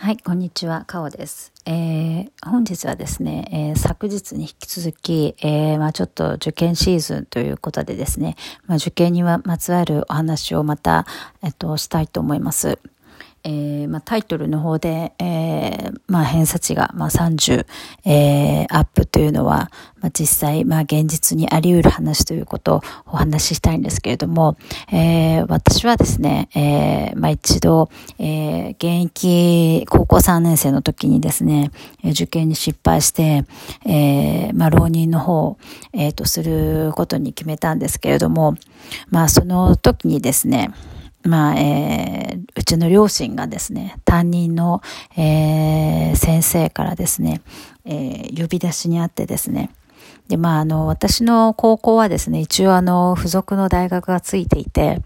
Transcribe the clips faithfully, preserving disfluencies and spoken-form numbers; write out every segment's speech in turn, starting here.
はい、こんにちは、かおです。えー、本日はですね、えー、昨日に引き続き、えーまあ、ちょっと受験シーズンということでですね、まあ、受験にはまつわるお話をまた、えっと、したいと思います。えーまあ、タイトルの方で、えーまあ、偏差値が、まあ、さんじゅう、えー、アップというのは、まあ、実際、まあ、現実にあり得る話ということをお話ししたいんですけれども、えー、私はですね、えーまあ、一度、えー、現役高校さんねん生の時にですね、受験に失敗して、えーまあ、浪人の方を、えー、とすることに決めたんですけれども、まあ、その時にですね、まあえー、うちの両親がですね、担任の、えー、先生からですね、えー、呼び出しにあってですね、で、まあ、あの私の高校はですね、一応あの付属の大学がついていて、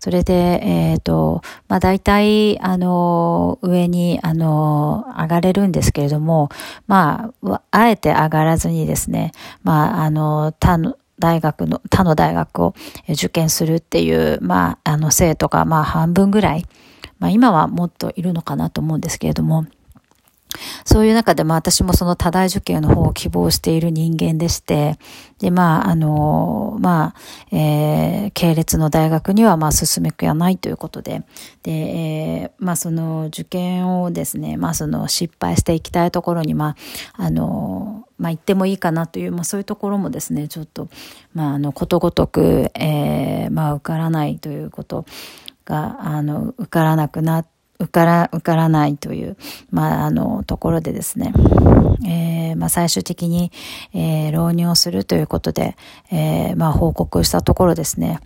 それで、えっと、まあ、大体、あの、上に、あの、上がれるんですけれども、まあ、あえて上がらずにですね、まあ、あの、他の、大学の他の大学を受験するっていう、まあ、あの生徒がまあ半分ぐらい、まあ、今はもっといるのかなと思うんですけれども、そういう中でまあ私もその多大受験の方を希望している人間でして、でまああのまあ、えー、系列の大学にはまあ進めくやないということで、で、えー、まあその受験をですね、まあその失敗していきたいところにまああのまあ行ってもいいかなというまあそういうところもですね、ちょっとまああのことごとく、えー、まあ受からないということがあの受からなくなって。受から、受からないという、まあ、あの、ところでですね、えー、まあ、最終的に、えー、浪人をするということで、えー、まあ、報告したところですね、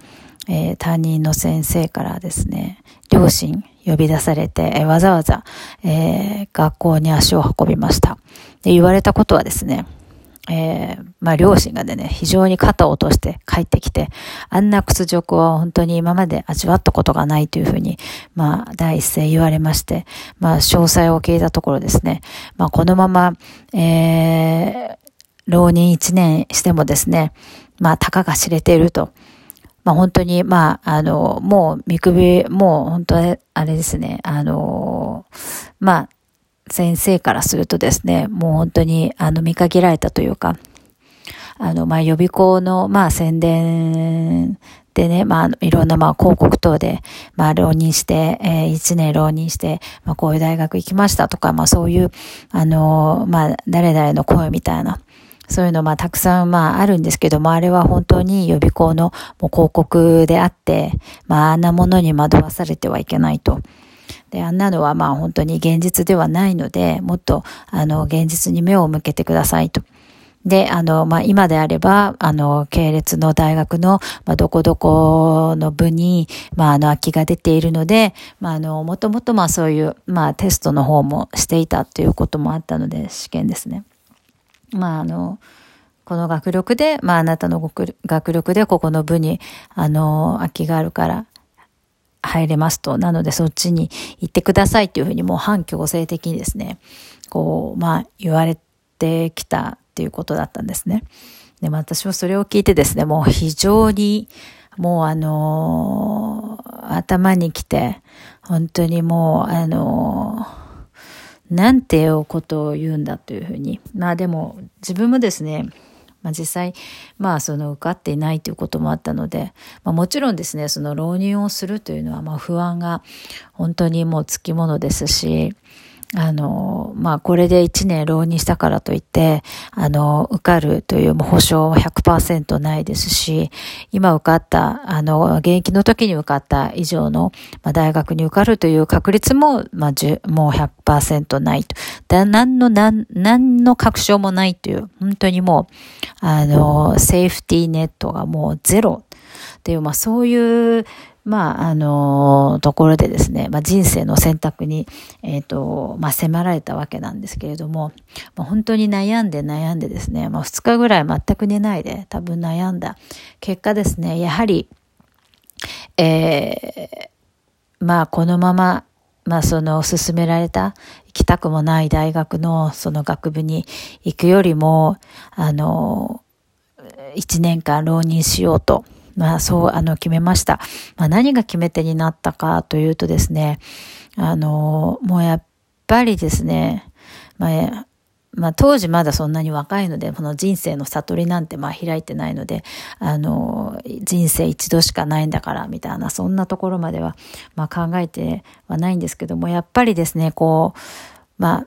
えー、担任の先生からですね、両親呼び出されて、えー、わざわざ、えー、学校に足を運びました。で、言われたことはですね、えー、まあ、両親がでね、非常に肩を落として帰ってきて、あんな屈辱は本当に今まで味わったことがないというふうに、まあ、第一声言われまして、まあ、詳細を聞いたところですね、まあ、このまま、えー、浪人一年してもですね、まあ、たかが知れていると。まあ、本当に、まあ、あの、もう見首、もう本当にあれですね、あの、まあ、先生からするとですね、もう本当にあの見限られたというか、あのまあ予備校のまあ宣伝でね、まあいろんなまあ広告等でまあ浪人して、えー、いちねん浪人して、まあこういう大学行きましたとか、まあそういうあのー、まあ誰々の声みたいな。そういうのまあたくさんまああるんですけども、あれは本当に予備校のもう広告であって、まああんなものに惑わされてはいけないと。で、あんなのはまあ本当に現実ではないので、もっとあの現実に目を向けてくださいと。で、あのまあ今であればあの系列の大学のまあどこどこの部にまああの空きが出ているので、まああのもともとまあそういうまあテストの方もしていたということもあったので、試験ですね。まああの。この学力で、まああなたの学力でここの部に、あの、空きがあるから入れますと。なのでそっちに行ってくださいというふうにもう反強制的にですね、こう、まあ言われてきたっていうことだったんですね。で、私はそれを聞いてですね、もう非常に、もうあのー、頭にきて、本当にもうあのー、なんていうことを言うんだというふうに。まあでも自分もですね、まあ、実際、まあ、その受かっていないということもあったので、まあ、もちろんですね、その浪人をするというのは、まあ、不安が本当にもうつきものですし、あの、まあ、これでいちねん浪人したからといって、あの、受かるというもう保証は ひゃくパーセント ないですし、今受かった、あの、現役の時に受かった以上の、まあ、大学に受かるという確率も、まあ、もう ひゃくパーセント ないと。だ、なんの、なん、なんの確証もないという、本当にもう、あの、セーフティーネットがもうゼロっていう、まあ、そういう、まあ、あの、ところでですね、まあ、人生の選択に、えっと、まあ、迫られたわけなんですけれども、まあ、本当に悩んで悩んでですね、まあ、二日ぐらい全く寝ないで多分悩んだ結果ですね、やはり、えー、まあ、このまま、まあ、その、勧められた、行きたくもない大学の、その学部に行くよりも、あの、一年間浪人しようと、まあそう、あの、決めました。まあ何が決め手になったかというとですね、あの、もうやっぱりですね、まあまあ、当時まだそんなに若いので、この人生の悟りなんてまあ開いてないので、あの人生一度しかないんだからみたいな、そんなところまではまあ考えてはないんですけども、やっぱりですね、こうまあ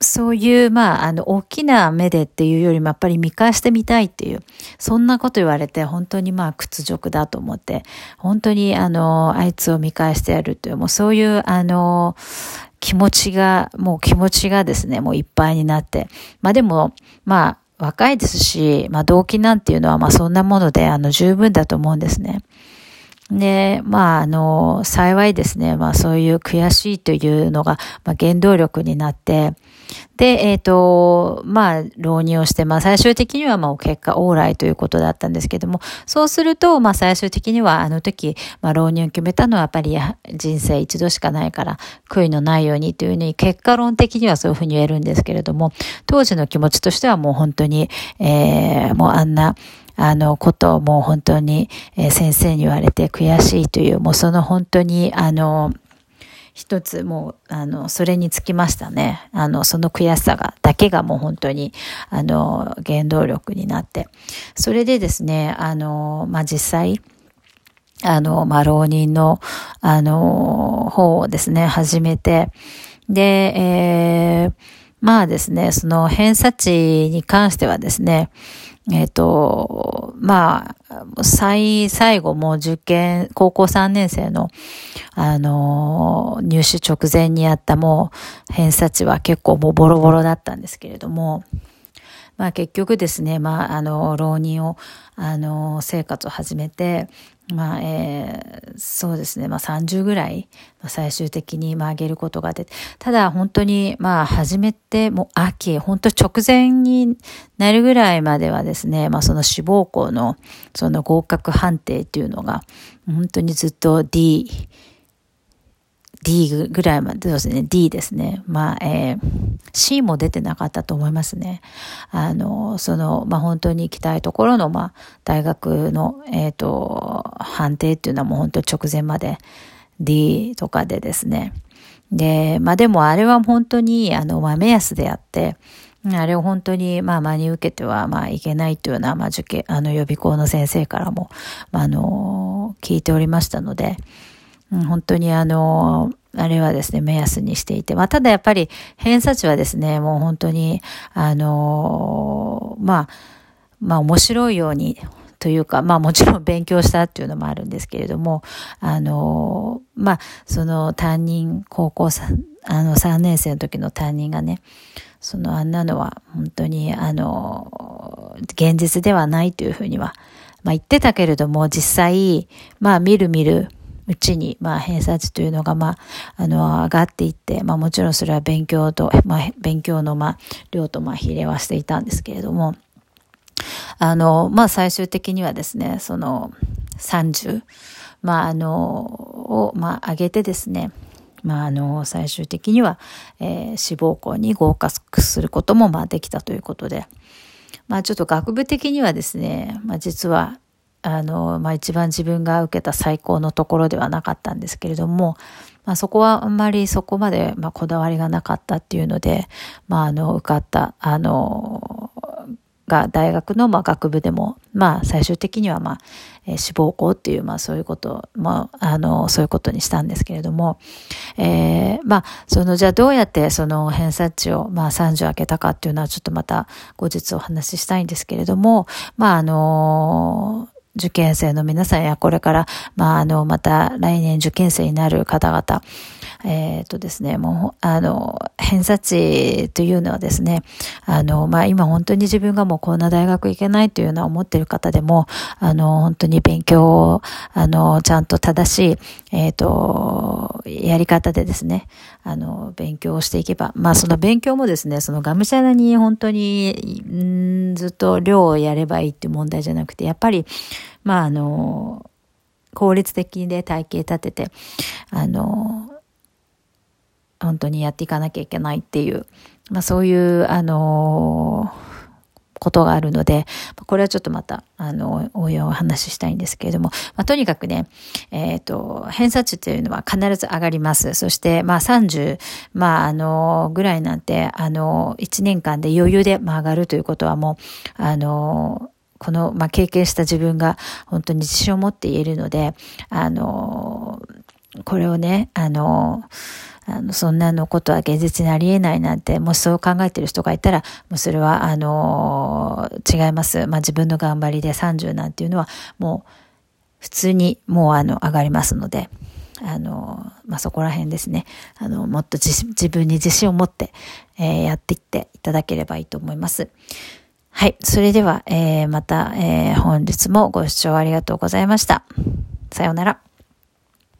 そういうまああの大きな目でっていうよりもやっぱり見返してみたいっていう、そんなこと言われて本当にまあ屈辱だと思って、本当にあのあいつを見返してやるという、もうそういうあの気持ちが、もう気持ちがですね、もういっぱいになって。まあでも、まあ若いですし、まあ動機なんていうのはまあそんなもので、あの十分だと思うんですね。で、まああの、幸いですね、まあそういう悔しいというのが、まあ原動力になって、で、えっと、まあ浪人をして、まあ最終的にはまあ結果往来ということだったんですけども、そうすると、まあ最終的にはあの時、まあ浪人を決めたのはやっぱり人生一度しかないから悔いのないようにというふうに、結果論的にはそういうふうに言えるんですけれども、当時の気持ちとしてはもう本当に、えー、もうあんな、あのことをもう本当に先生に言われて悔しいという、もうその本当にあの一つ、もうあのそれにつきましたね。あのその悔しさがだけがもう本当にあの原動力になって、それでですね、あのまあ実際あのまあ浪人のあの方をですね始めて、で、えー、まあですね、その偏差値に関してはですね、えっと、まあ、最、最後も受験、高校さんねん生の、あの、入試直前にやったもう、偏差値は結構もうボロボロだったんですけれども、まあ結局ですね、まあ、あの、浪人を、あの、生活を始めて、まあ、えー、そうですね、まあさんじゅうぐらい、最終的にまあ上げることがで、ただ本当にまあ始めて、もう秋、本当直前になるぐらいまではですね、まあその志望校のその合格判定っていうのが、本当にずっと D、D ぐらいまでですね、D ですね。まあ、えー、C も出てなかったと思いますね。あの、その、まあ、本当に行きたいところの、まあ、大学の、えっと、判定っていうのはもう本当直前まで D とかでですね。で、まあ、でもあれは本当に、あの、まあ、目安であって、あれを本当に、まあ、真に受けては、まあ、いけないというような、まあ、受験、あの、予備校の先生からも、まあ、あの、聞いておりましたので、本当にあの、あれはですね、目安にしていて、まあ、ただやっぱり偏差値はですね、もう本当に、あの、まあ、まあ面白いようにというか、まあもちろん勉強したっていうのもあるんですけれども、あの、まあ、その担任、高校さん、あのさんねん生の時の担任がね、そのあんなのは本当にあの、現実ではないというふうには、まあ言ってたけれども、実際、まあ見る見る、うちに、まあ、偏差値というのが、まあ、あの、上がっていって、まあ、もちろんそれは勉強と、まあ、勉強の、まあ、量と、まあ、比例はしていたんですけれども、あの、まあ、最終的にはですね、その、さんじゅう、まあ、あの、を、まあ、上げてですね、まあ、あの、最終的には、えー、志望校に合格することも、まあ、できたということで、まあ、ちょっと学部的にはですね、まあ、実は、あの、まあ、一番自分が受けた最高のところではなかったんですけれども、まあ、そこはあんまりそこまで、まあ、こだわりがなかったっていうので、まあ、あの、受かった、あの、が、大学の、まあ、学部でも、まあ、最終的には、まあ、えー、志望校っていう、まあ、そういうこと、まあ、あの、そういうことにしたんですけれども、えー、まあ、その、じゃあどうやって、その、偏差値を、まあ、さんじゅう上げたかっていうのは、ちょっとまた、後日お話ししたいんですけれども、まあ、あのー、受験生の皆さんやこれから、まあ、あの、また来年受験生になる方々、えっとですね、もう、あの、偏差値というのはですね、あの、まあ、今本当に自分がもうこんな大学行けないというのは思っている方でも、あの、本当に勉強を、あの、ちゃんと正しい、えっと、やり方でですね、あの、勉強をしていけば、まあ、その勉強もですね、そのがむしゃらに本当に、んずっと量をやればいいっていう問題じゃなくて、やっぱり、まあ、あの、効率的で体系立てて、あの、本当にやっていかなきゃいけないっていう、まあ、そういう、あの、ことがあるので、これはちょっとまた、あの、応用をお話ししたいんですけれども、まあ、とにかくね、えっと、偏差値というのは必ず上がります。そして、まあ、さんじゅう、まあ、あの、ぐらいなんて、あの、いちねんかんで余裕で、まあ、上がるということはもう、あの、この、まあ、経験した自分が本当に自信を持って言えるので、あの、これをね、あの、あのそんなのことは現実にありえないなんて、もしそう考えてる人がいたら、もうそれは、あの、違います。まあ、自分の頑張りでさんじゅうなんていうのは、もう、普通にもう、あの、上がりますので、あの、まあ、そこら辺ですね。あの、もっと 自, 自分に自信を持って、えー、やっていっていただければいいと思います。はい。それでは、えー、また、えー、本日もご視聴ありがとうございました。さようなら。